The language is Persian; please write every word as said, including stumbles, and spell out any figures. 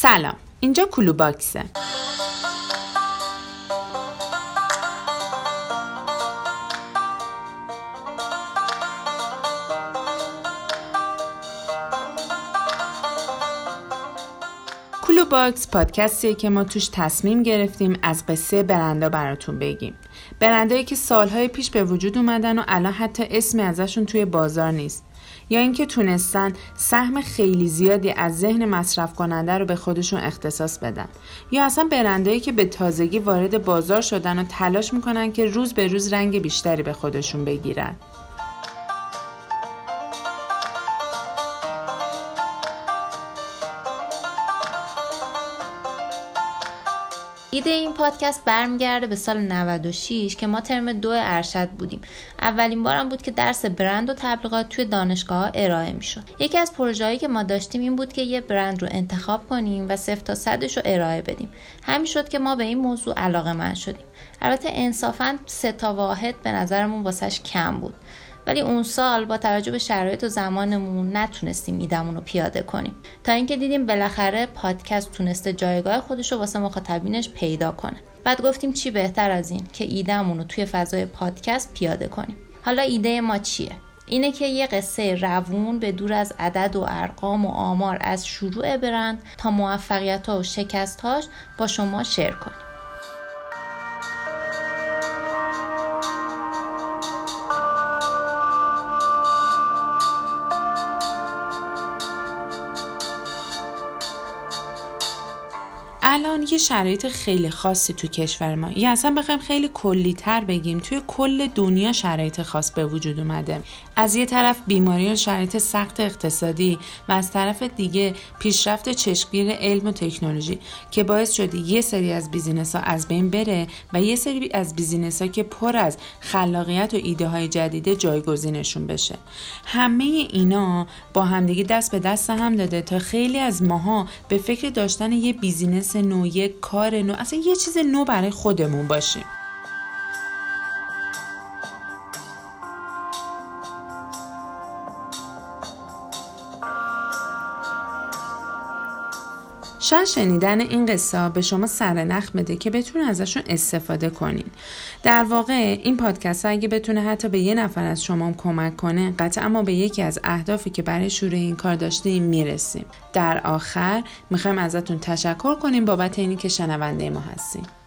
سلام، اینجا کلو باکسه. کلو باکس پادکستیه که ما توش تصمیم گرفتیم از قصه برندا براتون بگیم. برندایی که سالهای پیش به وجود اومدن و الان حتی اسمی ازشون توی بازار نیست، یا اینکه تونستن سهم خیلی زیادی از ذهن مصرف کننده رو به خودشون اختصاص بدن، یا اصلا برندایی که به تازگی وارد بازار شدن و تلاش میکنن که روز به روز رنگ بیشتری به خودشون بگیرن. ایده این پادکست برمیگرده به سال نود و شش که ما ترم دو ارشد بودیم. اولین بارم بود که درس برند و تبلیغات توی دانشگاه ارائه میشد. یکی از پروژه‌هایی که ما داشتیم این بود که یه برند رو انتخاب کنیم و صفر تا صدش رو ارائه بدیم. همین شد که ما به این موضوع علاقه‌مند شدیم. البته انصافاً سه تا واحد به نظرمون واسش کم بود، ولی اون سال با توجه به شرایط و زمانمون نتونستیم ایدمون رو پیاده کنیم، تا اینکه دیدیم بالاخره پادکست تونسته جایگاه خودش رو واسه مخاطبینش پیدا کنه. بعد گفتیم چی بهتر از این که ایدمون رو توی فضای پادکست پیاده کنیم. حالا ایده ما چیه؟ اینه که یه قصه روون به دور از عدد و ارقام و آمار از شروع برند تا موفقیت‌ها و شکست‌هاش با شما شیر کنیم. الان یه شرایط خیلی خاصی تو کشور ما، یا اصلا بخوایم خیلی کلی تر بگیم توی کل دنیا شرایط خاص به وجود اومده. از یه طرف بیماری و شرایط سخت اقتصادی و از طرف دیگه پیشرفت چشمگیر علم و تکنولوژی که باعث شده یه سری از بیزینس‌ها از بین بره و یه سری از بیزینس‌ها که پر از خلاقیت و ایده‌های جدیده جایگزینشون بشه. همه اینا با همدیگه دست به دست هم داده تا خیلی از ماها به فکر داشتن یه بیزینس نو، یه کار نو، اصلا یه چیز نو برای خودمون باشیم. شاید شنیدن این قصه به شما سرنخ بده که بتونه ازشون استفاده کنین. در واقع این پادکست اگه بتونه حتی به یه نفر از شما کمک کنه، قطعا ما به یکی از اهدافی که برای شروع این کار داشتیم میرسیم. در آخر میخوایم ازتون تشکر کنیم بابت اینی که شنونده ما هستین.